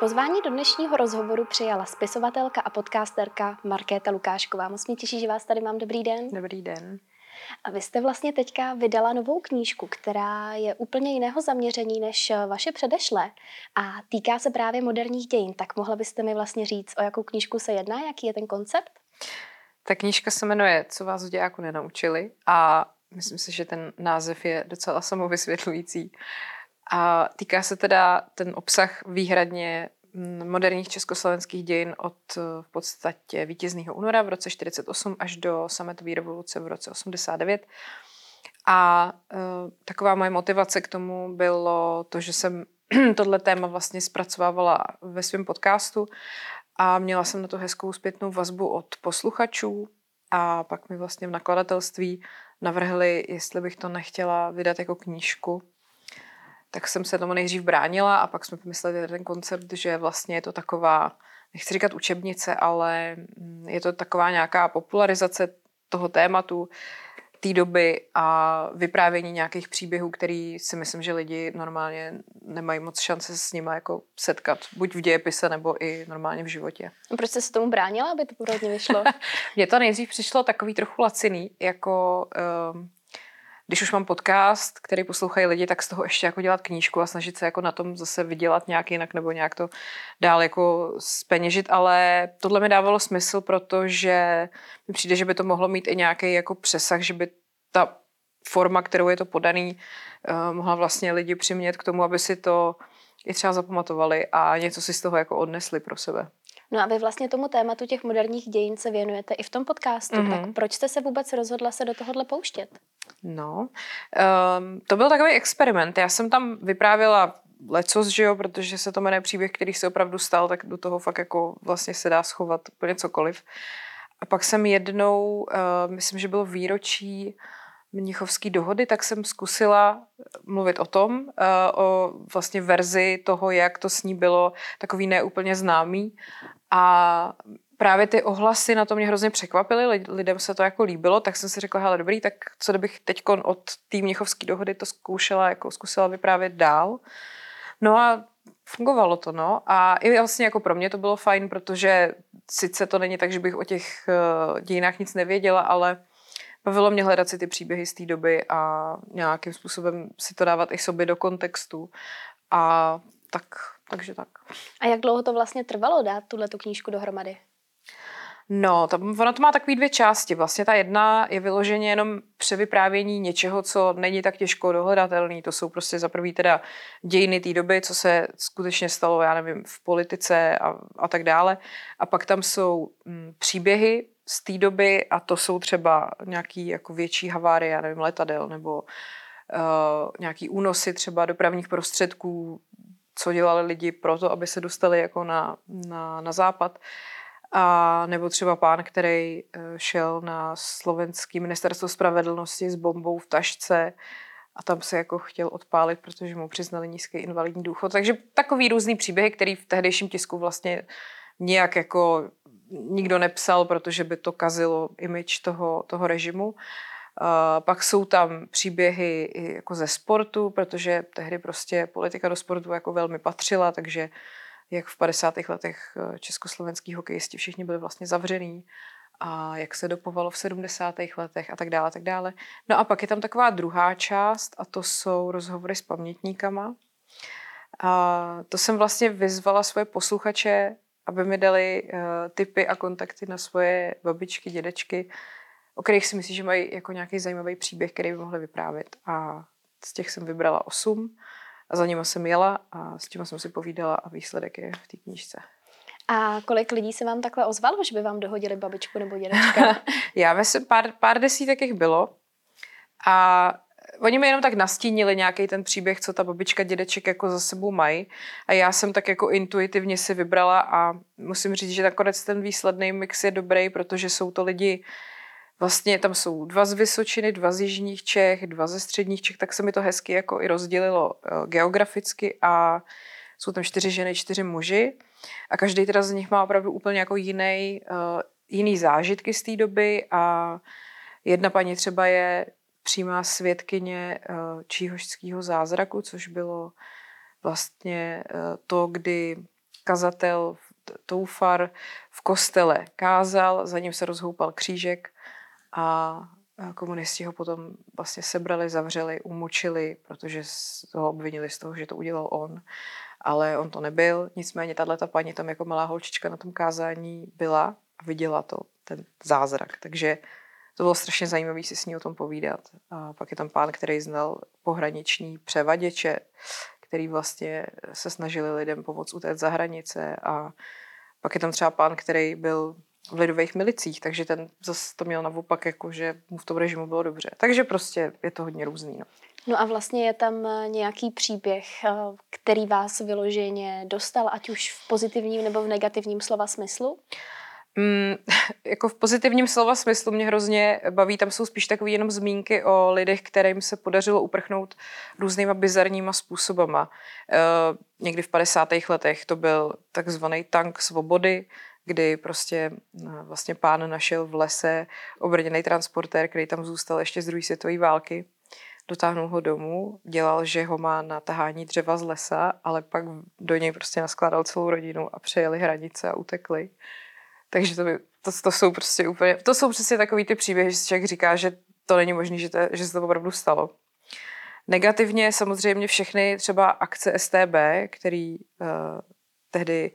Pozvání do dnešního rozhovoru přijala spisovatelka a podcasterka Markéta Lukášková. Moc mě těší, že vás tady mám. Dobrý den. Dobrý den. A vy jste vlastně teďka vydala novou knížku, která je úplně jiného zaměření než vaše předešlé a týká se právě moderních dějin. Tak mohla byste mi vlastně říct, o jakou knížku se jedná, jaký je ten koncept? Ta knížka se jmenuje Co vás v dějáku nenaučili a myslím si, že ten název je docela samovysvětlující. A týká se teda ten obsah výhradně moderních československých dějin od v podstatě vítězného února v roce 48 až do sametové revoluce v roce 89. A taková moje motivace k tomu bylo to, že jsem tohle téma vlastně zpracovávala ve svém podcastu a měla jsem na to hezkou zpětnou vazbu od posluchačů a pak mi vlastně v nakladatelství navrhli, jestli bych to nechtěla vydat jako knížku. Tak jsem se tomu nejdřív bránila a pak jsme pomysleli ten koncept, že vlastně je to taková, nechci říkat učebnice, ale je to taková nějaká popularizace toho tématu, té doby a vyprávění nějakých příběhů, který si myslím, že lidi normálně nemají moc šance s nimi jako setkat, buď v dějepise nebo i normálně v životě. Proč jste se tomu bránila, aby to pořádně vyšlo? Mně to nejdřív přišlo takový trochu laciný, jako... Když už mám podcast, který poslouchají lidi, tak z toho ještě jako dělat knížku a snažit se jako na tom zase vydělat nějak jinak nebo nějak to dál jako zpeněžit, ale tohle mi dávalo smysl, protože mi přijde, že by to mohlo mít i nějaký jako přesah, že by ta forma, kterou je to podaný, mohla vlastně lidi přimět k tomu, aby si to i třeba zapamatovali a něco si z toho jako odnesli pro sebe. No a vy vlastně tomu tématu těch moderních dějin se věnujete i v tom podcastu, tak proč jste se vůbec rozhodla se do tohohle pouštět? No, to byl takový experiment. Já jsem tam vyprávěla lecos, že jo, protože se to jmenuje příběh, který se opravdu stal, tak do toho fakt jako vlastně se dá schovat úplně cokoliv. A pak jsem jednou, myslím, že bylo výročí Mnichovské dohody, tak jsem zkusila mluvit o tom, o vlastně verzi toho, jak to s ní bylo takový neúplně známý. A právě ty ohlasy na to mě hrozně překvapily, lidem se to jako líbilo, tak jsem si řekla, hele dobrý, tak co kdybych teďkon od té Mnichovské dohody to zkusila vyprávět dál. No a fungovalo to, no. A i vlastně jako pro mě to bylo fajn, protože sice to není tak, že bych o těch dějinách nic nevěděla, ale bavilo mě hledat si ty příběhy z té doby a nějakým způsobem si to dávat i sobě do kontextu. A tak, takže tak. A jak dlouho to vlastně trvalo dát tuhletu knížku dohromady? No, ono to má takový dvě části. Vlastně ta jedna je vyloženě jenom převyprávění něčeho, co není tak těžko dohledatelný. To jsou prostě za prvý teda dějiny té doby, co se skutečně stalo, já nevím, v politice a tak dále. A pak tam jsou příběhy z té doby a to jsou třeba nějaký jako větší havárie, já nevím, letadel nebo nějaký únosy třeba dopravních prostředků, co dělali lidi pro to, aby se dostali jako na západ. A nebo třeba pán, který šel na slovenský ministerstvo spravedlnosti s bombou v tašce a tam se jako chtěl odpálit, protože mu přiznali nízký invalidní důchod. Takže takový různý příběhy, který v tehdejším tisku vlastně nějak jako nikdo nepsal, protože by to kazilo image toho režimu. Pak jsou tam příběhy i jako ze sportu, protože tehdy prostě politika do sportu jako velmi patřila, takže jak v 50. letech československý hokejisti všichni byli vlastně zavřený a jak se dopovalo v 70. letech a tak dále, tak dále. No a pak je tam taková druhá část a to jsou rozhovory s pamětníkama. A to jsem vlastně vyzvala svoje posluchače, aby mi dali tipy a kontakty na svoje babičky, dědečky, o kterých si myslím, že mají jako nějaký zajímavý příběh, který by mohli vyprávět. A z těch jsem vybrala 8 a za nima jsem jela a s těma jsem si povídala a výsledek je v té knížce. A kolik lidí se vám takhle ozvalo, že by vám dohodili babičku nebo dědečka? Já myslím, pár desítek jich bylo a oni mi jenom tak nastínili nějaký ten příběh, co ta babička, dědeček jako za sebou mají a já jsem tak jako intuitivně si vybrala a musím říct, že nakonec ten výsledný mix je dobrý, protože jsou to lidi, vlastně tam jsou 2 z Vysočiny, 2 z Jižních Čech, 2 ze Středních Čech, tak se mi to hezky jako i rozdělilo geograficky a jsou tam 4 ženy, 4 muži a každý teda z nich má opravdu úplně jako jiný zážitky z té doby a jedna paní třeba je přímá svědkyně číhošského zázraku, což bylo vlastně to, kdy kazatel Toufar v kostele kázal, za ním se rozhoupal křížek a komunisti ho potom vlastně sebrali, zavřeli, umočili, protože ho obvinili z toho, že to udělal on, ale on to nebyl. Nicméně tato paní tam jako malá holčička na tom kázání byla a viděla to, ten zázrak. Takže to bylo strašně zajímavé si s ní o tom povídat. A pak je tam pán, který znal pohraniční převaděče, který vlastně se snažili lidem pomoct utéct za hranice. A pak je tam třeba pán, který byl v lidových milicích, takže ten zase to měl naopak, jako, že mu v tom režimu bylo dobře. Takže prostě je to hodně různý. No a vlastně je tam nějaký příběh, který vás vyloženě dostal, ať už v pozitivním nebo v negativním slova smyslu? Jako v pozitivním slova smyslu mě hrozně baví, tam jsou spíš takové jenom zmínky o lidech, kterým se podařilo uprchnout různýma bizarníma způsobama. Někdy v 50. letech to byl takzvaný tank svobody, kdy prostě vlastně pán našel v lese obrněný transportér, který tam zůstal ještě z druhé světové války. Dotáhnul ho domů, dělal, že ho má na tahání dřeva z lesa, ale pak do něj prostě naskládal celou rodinu a přejeli hranice a utekli. Takže to jsou prostě úplně, to jsou přesně takový ty příběhy, že si člověk říká, že to není možné, že se to opravdu stalo. Negativně samozřejmě všechny třeba akce STB, který tehdy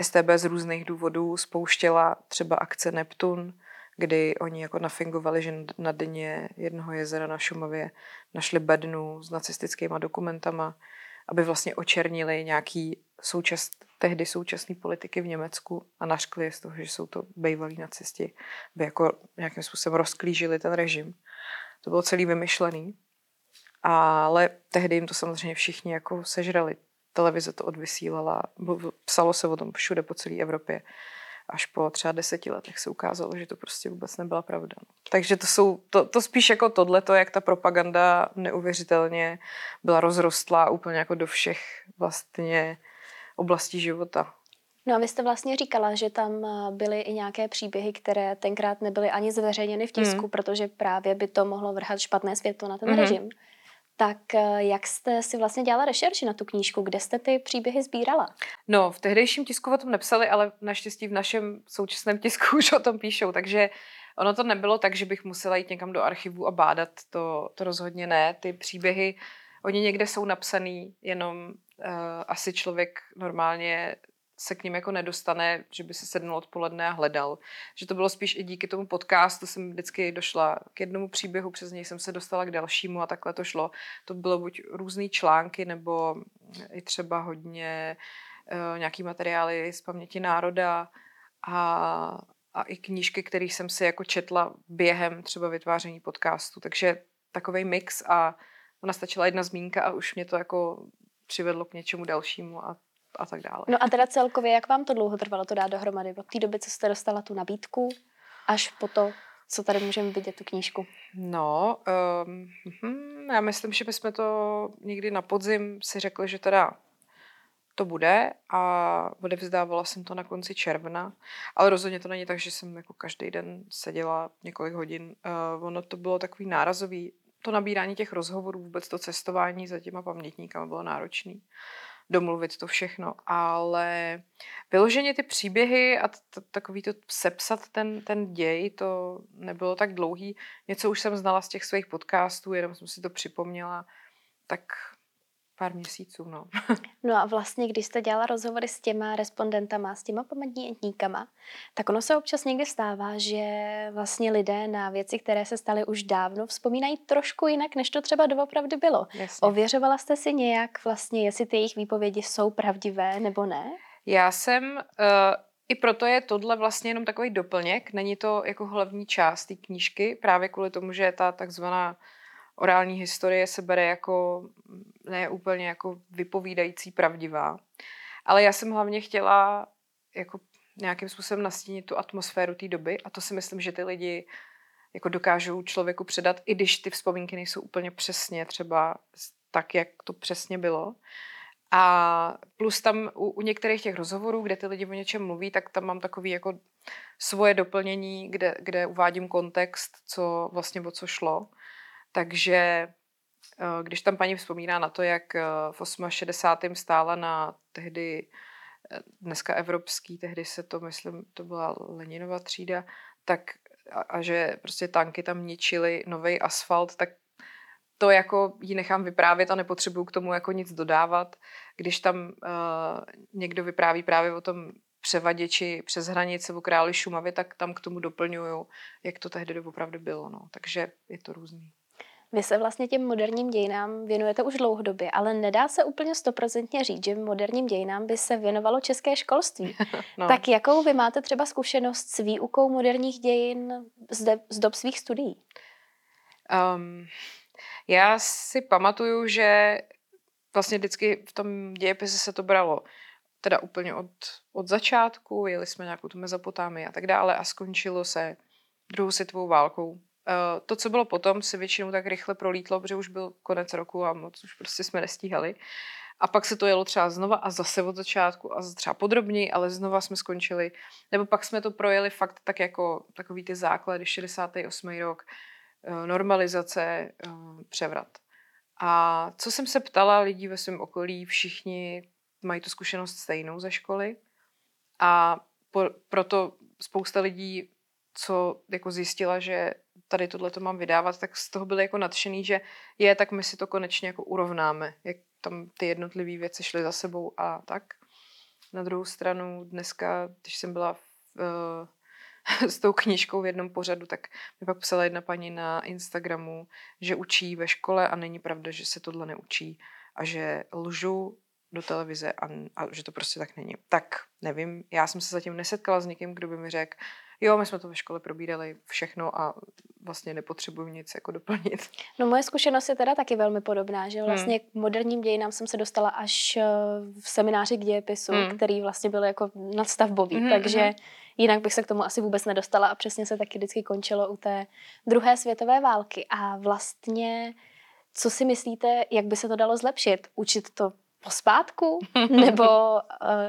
STB z různých důvodů spouštěla, třeba akce Neptun, kdy oni jako nafingovali, že na dně jednoho jezera na Šumavě našli bednu s nacistickýma dokumentama, aby vlastně očernili nějaký tehdy současný politiky v Německu a nařkli z toho, že jsou to bývalí nacisti, aby jako nějakým způsobem rozklížili ten režim. To bylo celý vymyšlený, ale tehdy jim to samozřejmě všichni jako sežrali. Televize to odvysílala, psalo se o tom všude po celé Evropě. Až po třeba 10 letech se ukázalo, že to prostě vůbec nebyla pravda. Takže to spíš jako tohleto, jak ta propaganda neuvěřitelně byla rozrostlá úplně jako do všech vlastně oblastí života. No a vy jste vlastně říkala, že tam byly i nějaké příběhy, které tenkrát nebyly ani zveřejněny v tisku, protože právě by to mohlo vrhat špatné světlo na ten režim. Tak jak jste si vlastně dělala rešerši na tu knížku? Kde jste ty příběhy sbírala? No, v tehdejším tisku o tom nepsali, ale naštěstí v našem současném tisku už o tom píšou, takže ono to nebylo tak, že bych musela jít někam do archivu a bádat, to rozhodně ne. Ty příběhy, oni někde jsou napsaný, jenom asi člověk normálně se k ním jako nedostane, že by se sednul odpoledne a hledal. Že to bylo spíš i díky tomu podcastu, jsem vždycky došla k jednomu příběhu, přes něj jsem se dostala k dalšímu a takhle to šlo. To bylo buď různý články, nebo i třeba hodně nějaký materiály z Paměti národa a i knížky, které jsem si jako četla během třeba vytváření podcastu. Takže takovej mix a ona stačila jedna zmínka a už mě to jako přivedlo k něčemu dalšímu a tak dále. No a teda celkově, jak vám to dlouho trvalo to dát dohromady? Od té doby, co jste dostala tu nabídku, až po to, co tady můžeme vidět, tu knížku? No, já myslím, že my jsme to někdy na podzim si řekli, že teda to bude a odevzdávala jsem to na konci června, ale rozhodně to není tak, že jsem jako každý den seděla několik hodin. Ono to bylo takový nárazový, to nabírání těch rozhovorů, vůbec to cestování za těma pamětníkama bylo náročné. Domluvit to všechno, ale vyloženě ty příběhy a takový to sepsat ten děj, to nebylo tak dlouhý. Něco už jsem znala z těch svých podcastů, jenom jsem si to připomněla, tak pár měsíců, no. No a vlastně, když jste dělala rozhovory s těma respondentama, s těma pamětníkama, tak ono se občas někdy stává, že vlastně lidé na věci, které se staly už dávno, vzpomínají trošku jinak, než to třeba doopravdy bylo. Jasně. Ověřovala jste si nějak vlastně, jestli ty jejich výpovědi jsou pravdivé nebo ne? Já jsem, i proto je tohle vlastně jenom takový doplněk, není to jako hlavní část té knížky, právě kvůli tomu, že ta takzvaná orální historie se bere jako ne úplně jako vypovídající pravdivá. Ale já jsem hlavně chtěla jako nějakým způsobem nastínit tu atmosféru té doby a to si myslím, že ty lidi jako dokážou člověku předat, i když ty vzpomínky nejsou úplně přesně třeba tak, jak to přesně bylo. A plus tam u některých těch rozhovorů, kde ty lidi o něčem mluví, tak tam mám takový jako svoje doplnění, kde uvádím kontext, co vlastně o co šlo. Takže když tam paní vzpomíná na to, jak v 68. stála na tehdy dneska evropský, tehdy se to, myslím, to byla Leninova třída, tak a že prostě tanky tam ničily novej asfalt, tak to jako ji nechám vyprávět a nepotřebuju k tomu jako nic dodávat. Když tam někdo vypráví právě o tom převaděči přes hranice o králi Šumavy, tak tam k tomu doplňuju, jak to tehdy doopravdy bylo. No. Takže je to různý. Vy se vlastně těm moderním dějinám věnujete už dlouhodobě, ale nedá se úplně 100% říct, že moderním dějinám by se věnovalo české školství. No. Tak jakou vy máte třeba zkušenost s výukou moderních dějin z dob svých studií? Já si pamatuju, že vlastně vždycky v tom dějepise se to bralo teda úplně od začátku, jeli jsme nějakou tu Mezopotámii a tak dále a skončilo se druhou světovou válkou. To, co bylo potom, se většinou tak rychle prolítlo, protože už byl konec roku a moc už prostě jsme nestíhali. A pak se to jelo třeba znova a zase od začátku a třeba podrobněji, ale znova jsme skončili. Nebo pak jsme to projeli fakt tak jako takový ty základy, 68. rok, normalizace, převrat. A co jsem se ptala lidí ve svém okolí, všichni mají tu zkušenost stejnou ze školy a proto spousta lidí, co jako zjistila, že tady tohleto mám vydávat, tak z toho byli jako nadšený, že tak my si to konečně jako urovnáme, jak tam ty jednotlivé věci šly za sebou a tak. Na druhou stranu dneska, když jsem byla s tou knížkou v jednom pořadu, tak mi pak psala jedna paní na Instagramu, že učí ve škole a není pravda, že se tohle neučí a že lžu do televize a že to prostě tak není. Tak nevím, já jsem se zatím nesetkala s někým, kdo by mi řekl, jo, my jsme to ve škole probírali všechno a vlastně nepotřebuju nic jako doplnit. No moje zkušenost je teda taky velmi podobná, že vlastně k moderním dějinám jsem se dostala až v semináři k dějepisu, který vlastně byl jako nadstavbový, takže jinak bych se k tomu asi vůbec nedostala a přesně se taky vždycky končilo u té druhé světové války. A vlastně, co si myslíte, jak by se to dalo zlepšit? Učit to pospátku nebo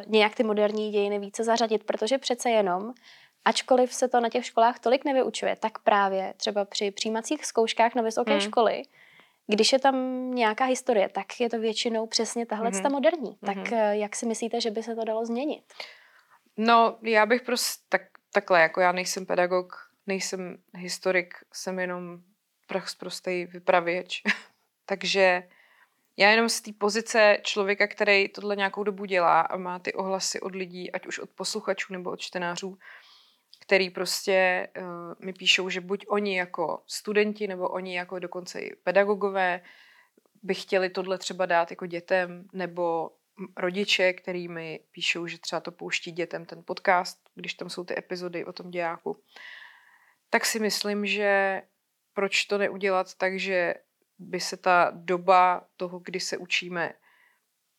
nějak ty moderní dějiny více zařadit, protože přece jenom ačkoliv se to na těch školách tolik nevyučuje, tak právě třeba při přijímacích zkouškách na vysoké školy, když je tam nějaká historie, tak je to většinou přesně tahleta moderní. Tak jak si myslíte, že by se to dalo změnit? No, já bych prostě takhle, jako já nejsem pedagog, nejsem historik, jsem jenom prostý vypravěč. Takže já jenom z té pozice člověka, který tohle nějakou dobu dělá a má ty ohlasy od lidí, ať už od posluchačů nebo od čtenářů, který prostě mi píšou, že buď oni jako studenti nebo oni jako dokonce i pedagogové by chtěli tohle třeba dát jako dětem, nebo rodiče, který mi píšou, že třeba to pouští dětem ten podcast, když tam jsou ty epizody o tom dějáku. Tak si myslím, že proč to neudělat tak, že by se ta doba toho, kdy se učíme,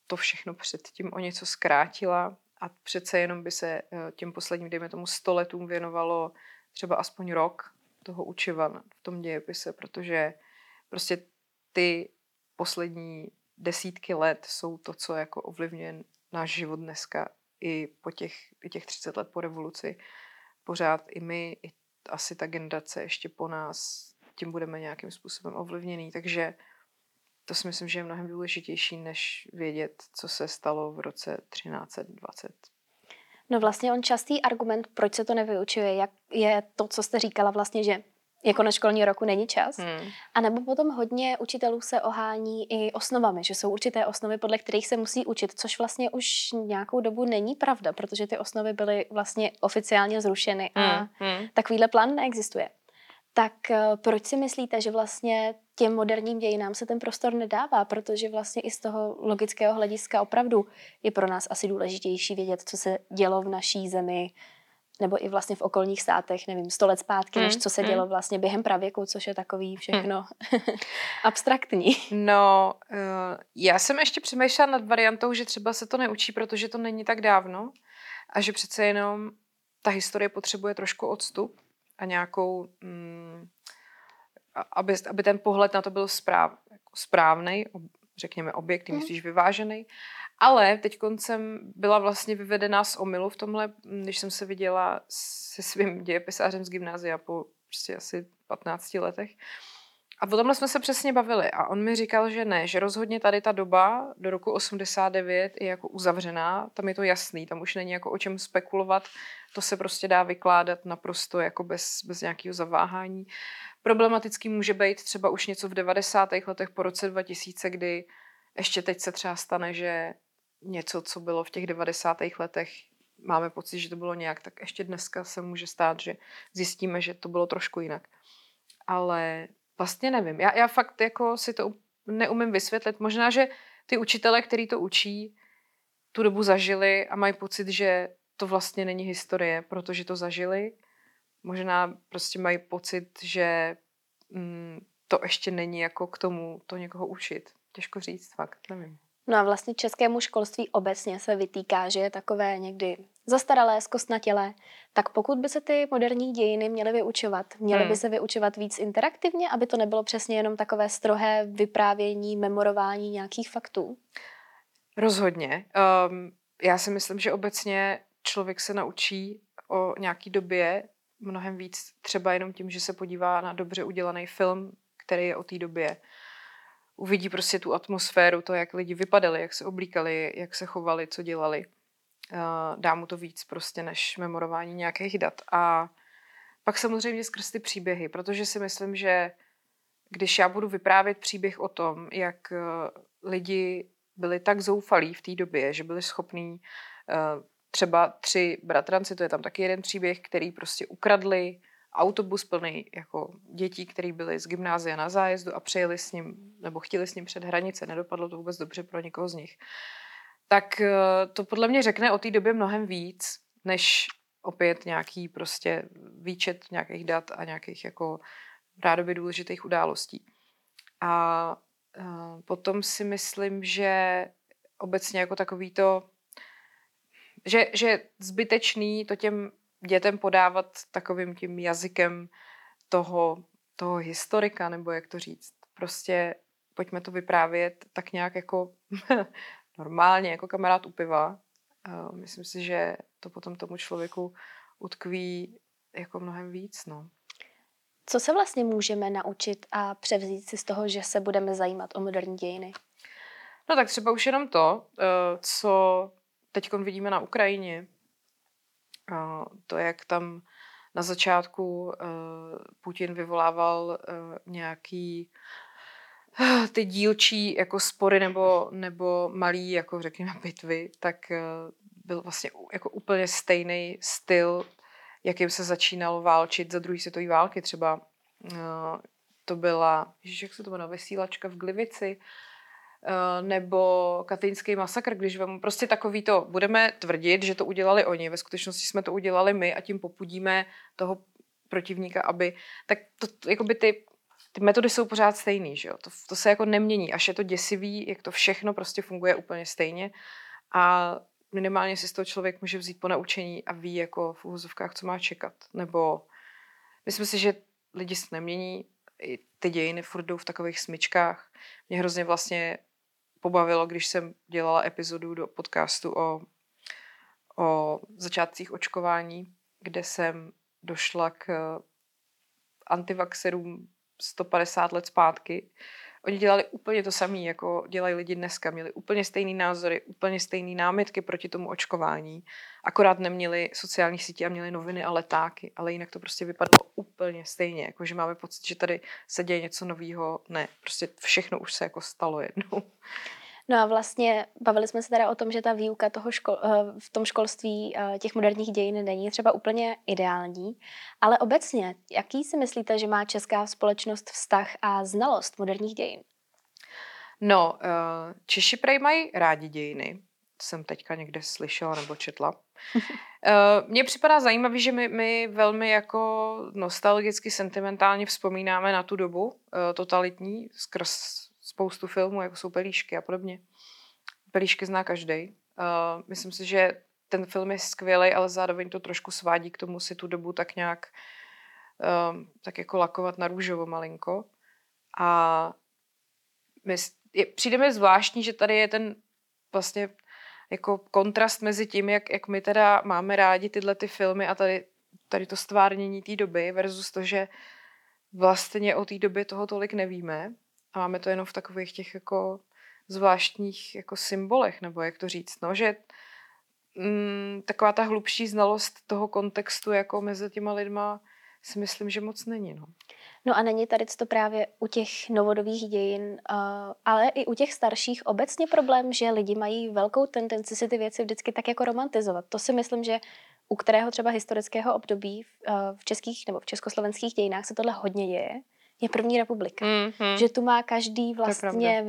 to všechno předtím o něco zkrátila a přece jenom by se těm posledním, dejme tomu, 100 letům věnovalo třeba aspoň rok toho učiva v tom dějepise, protože prostě ty poslední 10 let jsou to, co jako ovlivňuje náš život dneska i po těch 30 let po revoluci. Pořád i my, i asi ta generace ještě po nás, tím budeme nějakým způsobem ovlivněný, takže to si myslím, že je mnohem důležitější, než vědět, co se stalo v roce 1320. No vlastně on častý argument, proč se to nevyučuje, jak je to, co jste říkala vlastně, že jako na školní roku není čas. A nebo potom hodně učitelů se ohání i osnovami, že jsou určité osnovy, podle kterých se musí učit, což vlastně už nějakou dobu není pravda, protože ty osnovy byly vlastně oficiálně zrušeny a takovýhle plán neexistuje. Tak proč si myslíte, že vlastně těm moderním dějinám se ten prostor nedává? Protože vlastně i z toho logického hlediska opravdu je pro nás asi důležitější vědět, co se dělo v naší zemi nebo i vlastně v okolních státech, nevím, 100 let zpátky, než co se dělo vlastně během pravěku, což je takový všechno abstraktní. No, já jsem ještě přemýšlela nad variantou, že třeba se to neučí, protože to není tak dávno a že přece jenom ta historie potřebuje trošku odstup a nějakou, aby ten pohled na to byl správnej, řekněme objektivní, spíš vyvážený. Ale teď jsem byla vlastně vyvedená z omylu v tomhle, když jsem se viděla se svým dějepisářem z gymnázia po prostě asi 15 letech. A o tomhle jsme se přesně bavili a on mi říkal, že ne, že rozhodně tady ta doba do roku 89 je jako uzavřená, tam je to jasný, tam už není jako o čem spekulovat, to se prostě dá vykládat naprosto jako bez nějakého zaváhání. Problematický může být třeba už něco v 90. letech po roce 2000, kdy ještě teď se třeba stane, že něco, co bylo v těch 90. letech, máme pocit, že to bylo nějak, tak ještě dneska se může stát, že zjistíme, že to bylo trošku jinak. Ale vlastně nevím. Já fakt jako si to neumím vysvětlit. Možná, že ty učitele, který to učí, tu dobu zažili a mají pocit, že to vlastně není historie, protože to zažili. Možná prostě mají pocit, že to ještě není jako k tomu to někoho učit. Těžko říct, fakt nevím. No a vlastně českému školství obecně se vytýká, že je takové někdy zastaralé, zkostnatělé. Tak pokud by se ty moderní dějiny měly vyučovat, měly by se vyučovat víc interaktivně, aby to nebylo přesně jenom takové strohé vyprávění, memorování nějakých faktů? Rozhodně. Já si myslím, že obecně člověk se naučí o nějaký době mnohem víc, třeba jenom tím, že se podívá na dobře udělaný film, který je o té době. Uvidí prostě tu atmosféru, to, jak lidi vypadali, jak se oblíkali, jak se chovali, co dělali. Dá mu to víc prostě než memorování nějakých dat. A pak samozřejmě skrz ty příběhy, protože si myslím, že když já budu vyprávět příběh o tom, jak lidi byli tak zoufalí v té době, že byli schopní třeba 3 bratranci, to je tam taky jeden příběh, který prostě ukradli autobus plný jako dětí, který byly z gymnázia na zájezdu a přejeli s ním, nebo chtěli s ním před hranice, nedopadlo to vůbec dobře pro někoho z nich. Tak to podle mě řekne o té době mnohem víc, než opět nějaký prostě výčet nějakých dat a nějakých jako rádoby důležitých událostí. A potom si myslím, že obecně jako takový to, že je zbytečný to těm dětem podávat takovým tím jazykem toho historika, nebo jak to říct. Prostě pojďme to vyprávět tak nějak jako normálně, jako kamarád u piva. Myslím si, že to potom tomu člověku utkví jako mnohem víc. No. Co se vlastně můžeme naučit a převzít si z toho, že se budeme zajímat o moderní dějiny? No tak třeba už jenom to, co teď vidíme na Ukrajině, to, jak tam na začátku Putin vyvolával nějaký ty dílčí jako spory nebo malý, jako řekněme, bitvy, tak byl vlastně jako úplně stejný styl, jakým se začínalo válčit za druhé světové války. Třeba to byla, jak se to jmenuje, Vysílačka v Glivici, nebo Katynský masakr, když vám prostě takový to, budeme tvrdit, že to udělali oni, ve skutečnosti jsme to udělali my a tím popudíme toho protivníka, aby, tak to, jakoby ty metody jsou pořád stejný, že jo, to se jako nemění, až je to děsivý, jak to všechno prostě funguje úplně stejně a minimálně si z toho člověk může vzít po naučení a ví jako v úvozovkách, co má čekat, nebo myslím si, že lidi se nemění, i ty dějiny furt jdou v takových smyčkách. Mě hrozně vlastně pobavilo, když jsem dělala epizodu do podcastu o začátcích očkování, kde jsem došla k antivaxerům 150 let zpátky. Oni dělali úplně to samé, jako dělají lidi dneska. Měli úplně stejný názory, úplně stejný námitky proti tomu očkování. Akorát neměli sociální sítě a měli noviny a letáky, ale jinak to prostě vypadlo úplně stejně. Jakože máme pocit, že tady se děje něco nového. Ne, prostě všechno už se jako stalo jednou. No a vlastně bavili jsme se teda o tom, že ta výuka v tom školství těch moderních dějin není třeba úplně ideální, ale obecně, jaký si myslíte, že má česká společnost vztah a znalost moderních dějin? No, Češi prej mají rádi dějiny, jsem teďka někde slyšela nebo četla. Mně připadá zajímavý, že my velmi jako nostalgicky, sentimentálně vzpomínáme na tu dobu totalitní skrz spoustu filmů, jako jsou Pelíšky a podobně. Pelíšky zná každej. Myslím si, že ten film je skvělej, ale zároveň to trošku svádí k tomu si tu dobu tak nějak tak jako lakovat na růžovo malinko. A přijde mi zvláštní, že tady je ten vlastně jako kontrast mezi tím, jak my teda máme rádi tyhle ty filmy a tady to stvárnění té doby versus to, že vlastně o té době toho tolik nevíme a máme to jenom v takových těch jako zvláštních jako symbolech, nebo jak to říct, no, že taková ta hlubší znalost toho kontextu jako mezi těma lidma si myslím, že moc není, no. No a není tady to právě u těch novodobých dějin, ale i u těch starších obecně problém, že lidi mají velkou tendenci si ty věci vždycky tak jako romantizovat. To si myslím, že u kterého třeba historického období v českých nebo v československých dějinách se tohle hodně děje, je první republika. Mm-hmm. Že tu má každý vlastně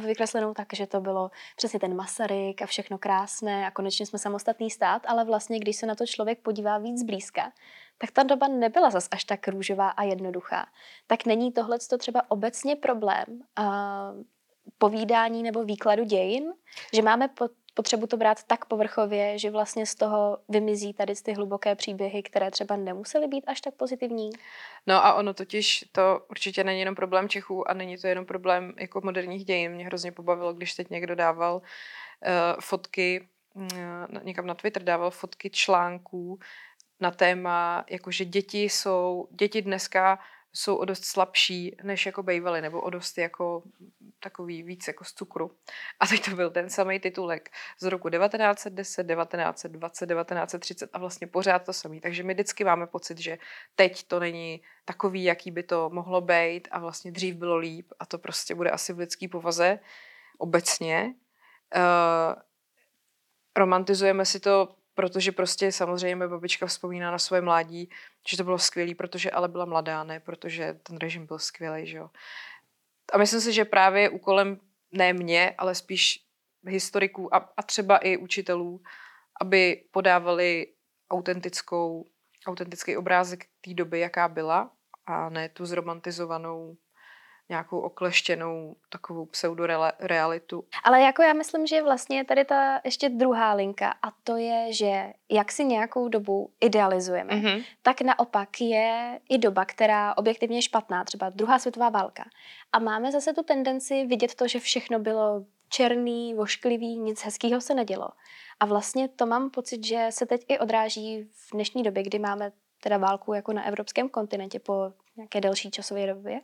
vykreslenou tak, že to bylo přesně ten Masaryk a všechno krásné a konečně jsme samostatný stát, ale vlastně, když se na to člověk podívá víc zblízka, tak ta doba nebyla zas až tak růžová a jednoduchá. Tak není tohleto třeba obecně problém povídání nebo výkladu dějin, že máme potřebu to brát tak povrchově, že vlastně z toho vymizí tady ty hluboké příběhy, které třeba nemusely být až tak pozitivní. No a ono totiž, to určitě není jenom problém Čechů a není to jenom problém jako moderních dějin. Mě hrozně pobavilo, když teď někdo dával fotky, někam na Twitter dával fotky článků na téma, jakože děti dneska jsou o dost slabší, než jako bejvaly, nebo o dost jako takový víc jako z cukru. A teď to byl ten samý titulek z roku 1910, 1920, 1930 a vlastně pořád to samý. Takže my vždycky máme pocit, že teď to není takový, jaký by to mohlo být a vlastně dřív bylo líp a to prostě bude asi v lidský povaze obecně. Romantizujeme si to, protože prostě samozřejmě babička vzpomíná na svoje mládí, že to bylo skvělý, protože ale byla mladá, ne, protože ten režim byl skvělý, že jo. A myslím si, že právě úkolem ne mě, ale spíš historiků a třeba i učitelů, aby podávali autentický obrázek té doby, jaká byla, a ne tu zromantizovanou nějakou okleštěnou takovou pseudorealitu. Ale jako já myslím, že vlastně je tady ta ještě druhá linka a to je, že jak si nějakou dobu idealizujeme, mm-hmm. tak naopak je i doba, která objektivně je špatná, třeba druhá světová válka. A máme zase tu tendenci vidět to, že všechno bylo černý, vošklivý, nic hezkýho se nedělo. A vlastně to mám pocit, že se teď i odráží v dnešní době, kdy máme teda válku jako na evropském kontinentě po nějaké delší časové době.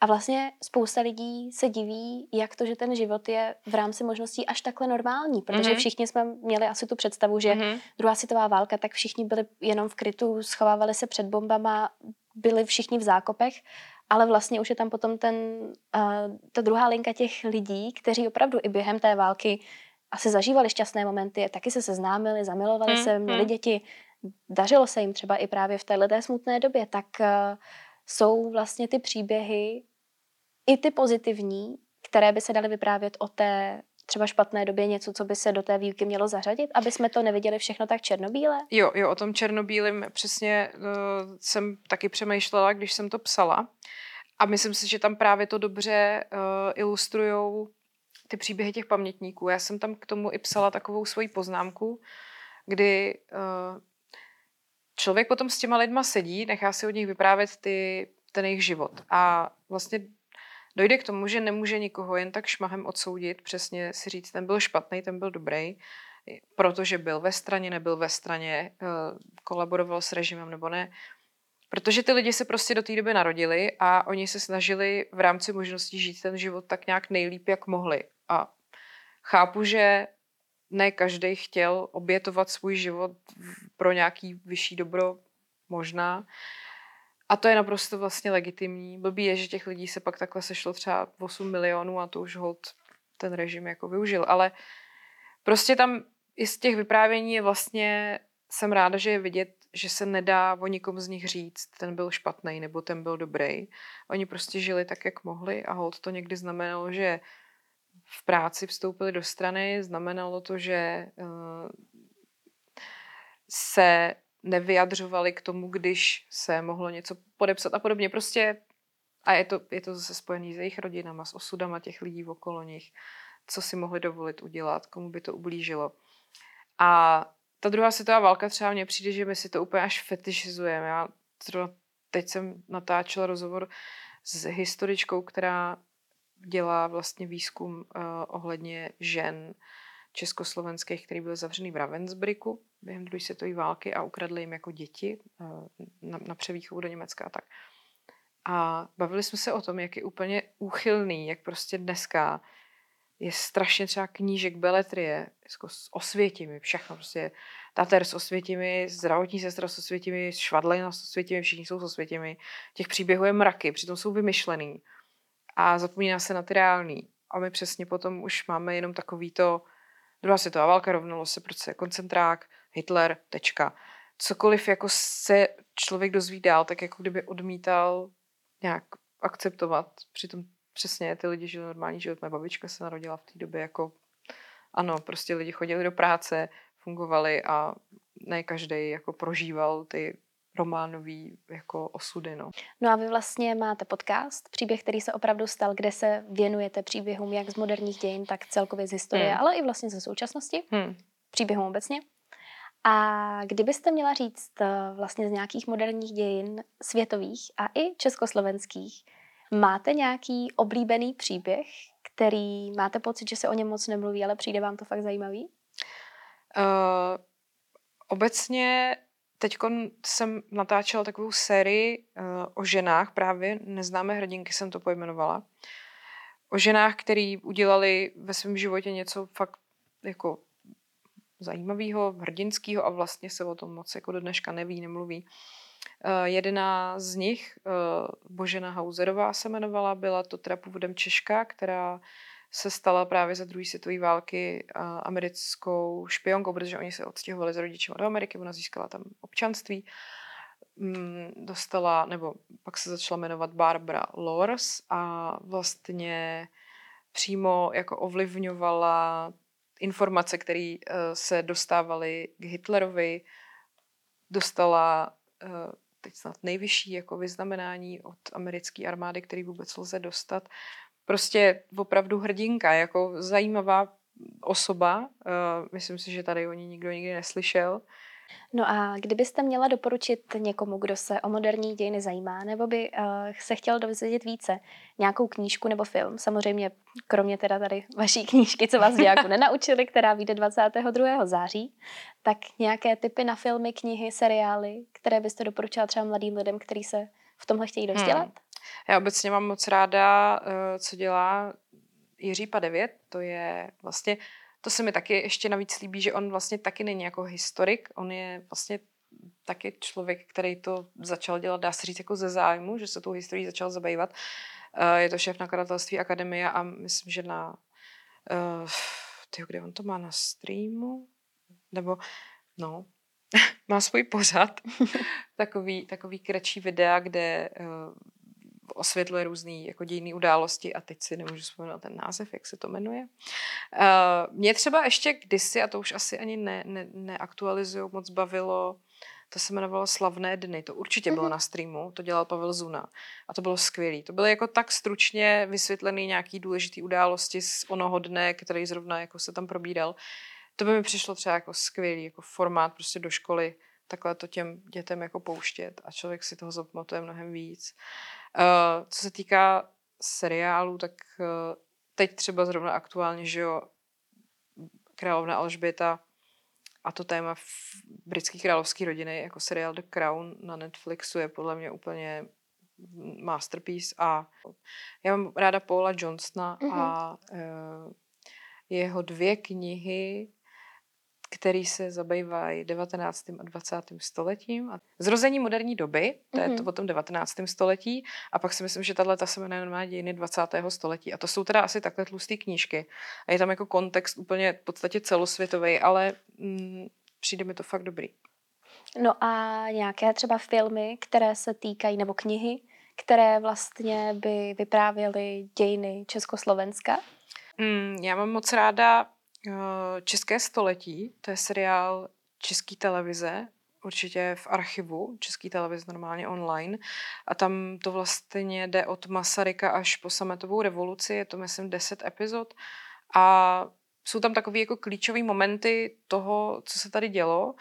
A vlastně spousta lidí se diví, jak to, že ten život je v rámci možností až takhle normální, protože mm-hmm. všichni jsme měli asi tu představu, že mm-hmm. druhá světová válka, tak všichni byli jenom v krytu, schovávali se před bombama, byli všichni v zákopech, ale vlastně už je tam potom ta druhá linka těch lidí, kteří opravdu i během té války asi zažívali šťastné momenty, taky se seznámili, zamilovali mm-hmm. se, měli děti, dařilo se jim třeba i právě v téhleté smutné době, tak jsou vlastně ty příběhy i ty pozitivní, které by se daly vyprávět o té třeba špatné době, něco, co by se do té výuky mělo zařadit, aby jsme to neviděli všechno tak černobíle? Jo, o tom černobílém přesně jsem taky přemýšlela, když jsem to psala. A myslím si, že tam právě to dobře ilustrujou ty příběhy těch pamětníků. Já jsem tam k tomu i psala takovou svoji poznámku, kdy člověk potom s těma lidma sedí, nechá si od nich vyprávět ten jejich život. A vlastně dojde k tomu, že nemůže nikoho jen tak šmahem odsoudit, přesně si říct, ten byl špatný, ten byl dobrý, protože byl ve straně, nebyl ve straně, kolaboroval s režimem nebo ne. Protože ty lidi se prostě do té doby narodili a oni se snažili v rámci možností žít ten život tak nějak nejlíp, jak mohli. A chápu, že ne každý chtěl obětovat svůj život pro nějaký vyšší dobro, možná. A to je naprosto vlastně legitimní. Blbý je, že těch lidí se pak takhle sešlo třeba 8 milionů a to už holt ten režim jako využil. Ale prostě tam i z těch vyprávění je vlastně, jsem ráda, že je vidět, že se nedá o nikom z nich říct, ten byl špatný nebo ten byl dobrý. Oni prostě žili tak, jak mohli a holt to někdy znamenalo, že v práci vstoupili do strany, znamenalo to, že se nevyjadřovali k tomu, když se mohlo něco podepsat a podobně. Prostě a je to zase spojené s jejich rodinama, s osudama těch lidí okolo nich, co si mohli dovolit udělat, komu by to ublížilo. A ta druhá světová válka třeba mně přijde, že my si to úplně až fetišizujeme. Já třeba teď jsem natáčela rozhovor s historičkou, která dělá vlastně výzkum ohledně žen československých, který byl zavřený v Ravensbrücku během druhé světové války a ukradli jim jako děti na převýchovu do Německa a tak. A bavili jsme se o tom, jak je úplně úchylný, jak prostě dneska je strašně třeba knížek beletrie jako s Osvětimi, všechno prostě Tater s Osvětimi, zdravotní sestra s Osvětimi, Švadlina s Osvětimi, všichni jsou s Osvětimi. Těch příběhů je mraky, přitom jsou vymyšlený a zapomíná se na ty reální. A my přesně potom už máme jenom takový to druhá světová válka rovnalo se prostě koncentrák, Hitler, tečka. Cokoliv jako se člověk dozví dál, tak jako kdyby odmítal nějak akceptovat. Přitom přesně ty lidi žili normální život. Moje babička se narodila v té době jako ano, prostě lidi chodili do práce, fungovali a ne každý jako prožíval ty románový jako osudy. No a vy vlastně máte podcast, Příběh, který se opravdu stal, kde se věnujete příběhům jak z moderních dějin, tak celkově z historie, ale i vlastně ze současnosti, příběhům obecně. A kdybyste měla říct vlastně z nějakých moderních dějin, světových a i československých, máte nějaký oblíbený příběh, který máte pocit, že se o něm moc nemluví, ale přijde vám to fakt zajímavý? Obecně teď jsem natáčela takovou sérii o ženách právě, neznámé hrdinky jsem to pojmenovala, o ženách, které udělali ve svém životě něco fakt jako zajímavého, hrdinského a vlastně se o tom moc jako do dneška neví, nemluví. Jedna z nich, Božena Hauserová se jmenovala, byla to teda původem Češka, která se stala právě za druhé světové války americkou špionkou, protože oni se odstěhovali za rodičem do Ameriky, ona získala tam občanství. Dostala, nebo pak se začala jmenovat Barbara Lors a vlastně přímo jako ovlivňovala informace, které se dostávaly k Hitlerovi. Dostala teď snad nejvyšší jako vyznamenání od americké armády, který vůbec lze dostat. Prostě opravdu hrdinka, jako zajímavá osoba. Myslím si, že tady o ní nikdo nikdy neslyšel. No a kdybyste měla doporučit někomu, kdo se o moderní dějiny zajímá, nebo by se chtěl dozvědět více, nějakou knížku nebo film, samozřejmě kromě teda tady vaší knížky, Co vás v dějáku nenaučili, která vyjde 22. září, tak nějaké tipy na filmy, knihy, seriály, které byste doporučila třeba mladým lidem, kteří se v tomhle chtějí dovzdělat? Já obecně mám moc ráda, co dělá Jiří Padevět, to je vlastně... To se mi taky ještě navíc líbí, že on vlastně taky není jako historik, on je vlastně taky člověk, který to začal dělat, dá se říct, jako ze zájmu, že se tou historií začal zabývat. Je to šéf nakladatelství Akademie a myslím, že na... kde on to má? Na streamu? Nebo... No... má svůj pořad. Takový kratší videa, kde... osvětluje různý jako dějinné události a teď si nemůžu vzpomenout ten název, jak se to jmenuje. Mě třeba ještě kdysi, a to už asi ani neaktualizuju, moc bavilo, to se jmenovalo Slavné dny, to určitě bylo na streamu, to dělal Pavel Zuna a to bylo skvělý. To byly jako tak stručně vysvětlené nějaké důležité události z onoho dne, který zrovna jako se tam probíral. To by mi přišlo třeba jako skvělý jako formát prostě do školy, takhle to těm dětem jako pouštět a člověk si toho zapamatuje mnohem víc. Co se týká seriálu, tak teď třeba zrovna aktuálně, že jo, Královna Alžběta a to téma britské královské rodiny, jako seriál The Crown na Netflixu je podle mě úplně masterpiece a já mám ráda Paula Johnsona a jeho dvě knihy, který se zabývají 19. a 20. stoletím. Zrození moderní doby, to je to o tom 19. století, a pak si myslím, že tato se jmenuje normálně dějiny 20. století. A to jsou teda asi takhle tlusté knížky. A je tam jako kontext úplně v podstatě celosvětový, ale přijde mi to fakt dobrý. No a nějaké třeba filmy, které se týkají, nebo knihy, které vlastně by vyprávěly dějiny Československa? Já mám moc ráda České století, to je seriál České televize, určitě v archivu České televize normálně online a tam to vlastně jde od Masaryka až po Sametovou revoluci, je to myslím 10 epizod a jsou tam takový jako klíčový momenty toho, co se tady dělo.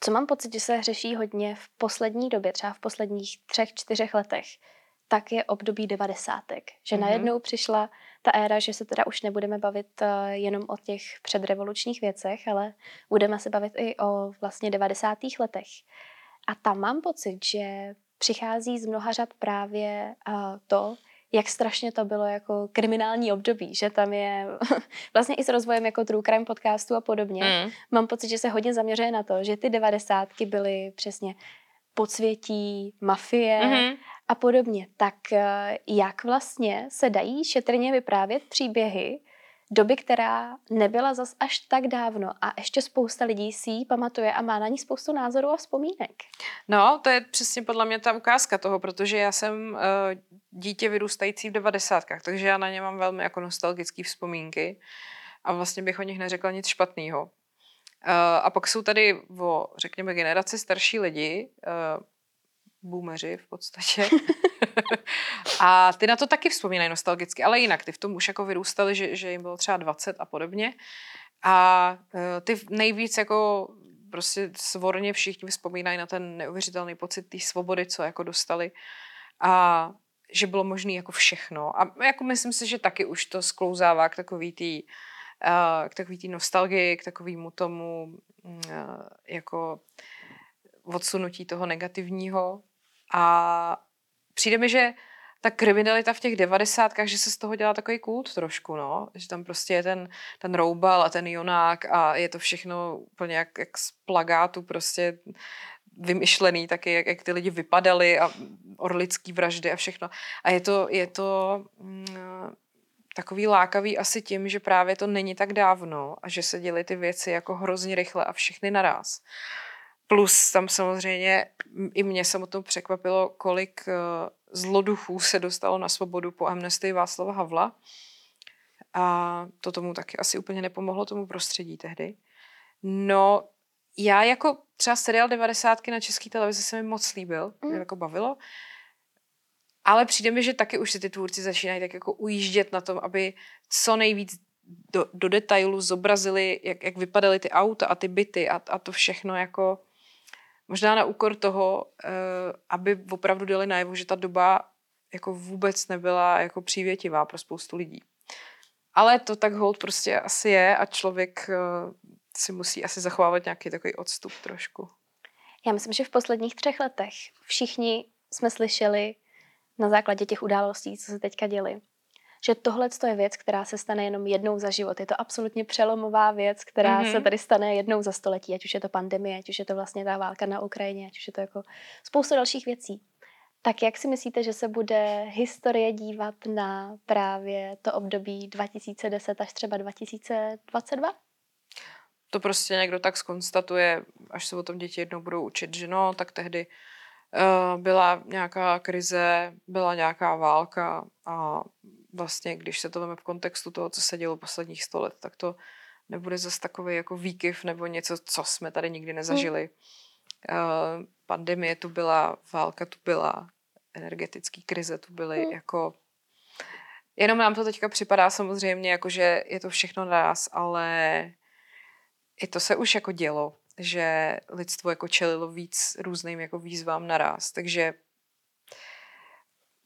Co mám pocit, že se řeší hodně v poslední době, třeba v posledních 3-4 letech, tak je období 90. Že najednou přišla ta éra, že se teda už nebudeme bavit jenom o těch předrevolučních věcech, ale budeme se bavit i o vlastně 90. letech. A tam mám pocit, že přichází z mnoha řad právě to, jak strašně to bylo jako kriminální období, že tam je vlastně i s rozvojem jako True Crime podcastu a podobně. Mám pocit, že se hodně zaměřuje na to, že ty 90. byly přesně podsvětí, mafie a podobně. Tak jak vlastně se dají šetrně vyprávět příběhy doby, která nebyla zas až tak dávno a ještě spousta lidí si ji pamatuje a má na ní spoustu názorů a vzpomínek. No, to je přesně podle mě ta ukázka toho, protože já jsem dítě vyrůstající v 90kách, takže já na ně mám velmi jako nostalgické vzpomínky a vlastně bych o nich neřekla nic špatného. A pak jsou tady o, řekněme, generaci starší lidi, boomeři v podstatě. A ty na to taky vzpomínají nostalgicky, ale jinak. Ty v tom už jako vyrůstali, že jim bylo třeba 20 a podobně. A ty nejvíc jako prostě svorně všichni vzpomínají na ten neuvěřitelný pocit té svobody, co jako dostali. A že bylo možné jako všechno. A jako myslím si, že taky už to sklouzává k takový tý nostalgii, k takovému tomu jako odsunutí toho negativního. A přijde mi, že ta kriminalita v těch 90kách, že se z toho dělá takový kult trošku, no. Že tam prostě je ten roubal a ten jonák a je to všechno úplně jak z plagátu prostě vymyšlený taky, jak ty lidi vypadali a orlický vraždy a všechno. A je to takový lákavý asi tím, že právě to není tak dávno a že se děly ty věci jako hrozně rychle a všechny naraz. Plus tam samozřejmě i mě samotnou překvapilo, kolik zloduchů se dostalo na svobodu po amnestii Václava Havla. A to tomu taky asi úplně nepomohlo tomu prostředí tehdy. No, já jako třeba seriál 90 na České televizi se mi moc líbil, mě jako bavilo. Ale přijde mi, že taky už si ty tvůrci začínají tak jako ujíždět na tom, aby co nejvíc do detailu zobrazili, jak vypadaly ty auta a ty byty a to všechno jako možná na úkor toho, aby opravdu dali najevo, že ta doba jako vůbec nebyla jako přívětivá pro spoustu lidí. Ale to tak holt prostě asi je a člověk si musí asi zachovávat nějaký takový odstup trošku. Já myslím, že v posledních 3 letech všichni jsme slyšeli na základě těch událostí, co se teďka děli, že tohle je věc, která se stane jenom jednou za život. Je to absolutně přelomová věc, která se tady stane jednou za století, ať už je to pandemie, ať už je to vlastně ta válka na Ukrajině, ať už je to jako spousta dalších věcí. Tak jak si myslíte, že se bude historie dívat na právě to období 2010 až třeba 2022? To prostě někdo tak skonstatuje, až se o tom děti jednou budou učit, že no, tak tehdy byla nějaká krize, byla nějaká válka a vlastně, když se to veme v kontextu toho, co se dělo posledních 100 let, tak to nebude zase takový jako výkyv nebo něco, co jsme tady nikdy nezažili. Pandemie tu byla, válka tu byla, energetické krize tu byly. Jako... Jenom nám to teďka připadá samozřejmě, jako, že je to všechno naraz, ale i to se už jako dělo, že lidstvo jako čelilo víc různým jako výzvám naraz. Takže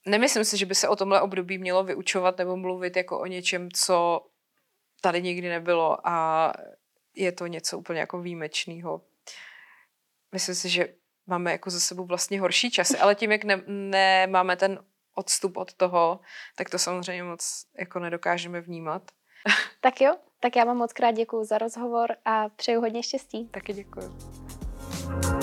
nemyslím si, že by se o tomhle období mělo vyučovat nebo mluvit jako o něčem, co tady nikdy nebylo a je to něco úplně jako výjimečného. Myslím si, že máme jako za sebou vlastně horší časy, ale tím, jak nemáme ten odstup od toho, tak to samozřejmě moc jako nedokážeme vnímat. Tak jo, tak já vám moc krát děkuju za rozhovor a přeju hodně štěstí. Taky děkuju.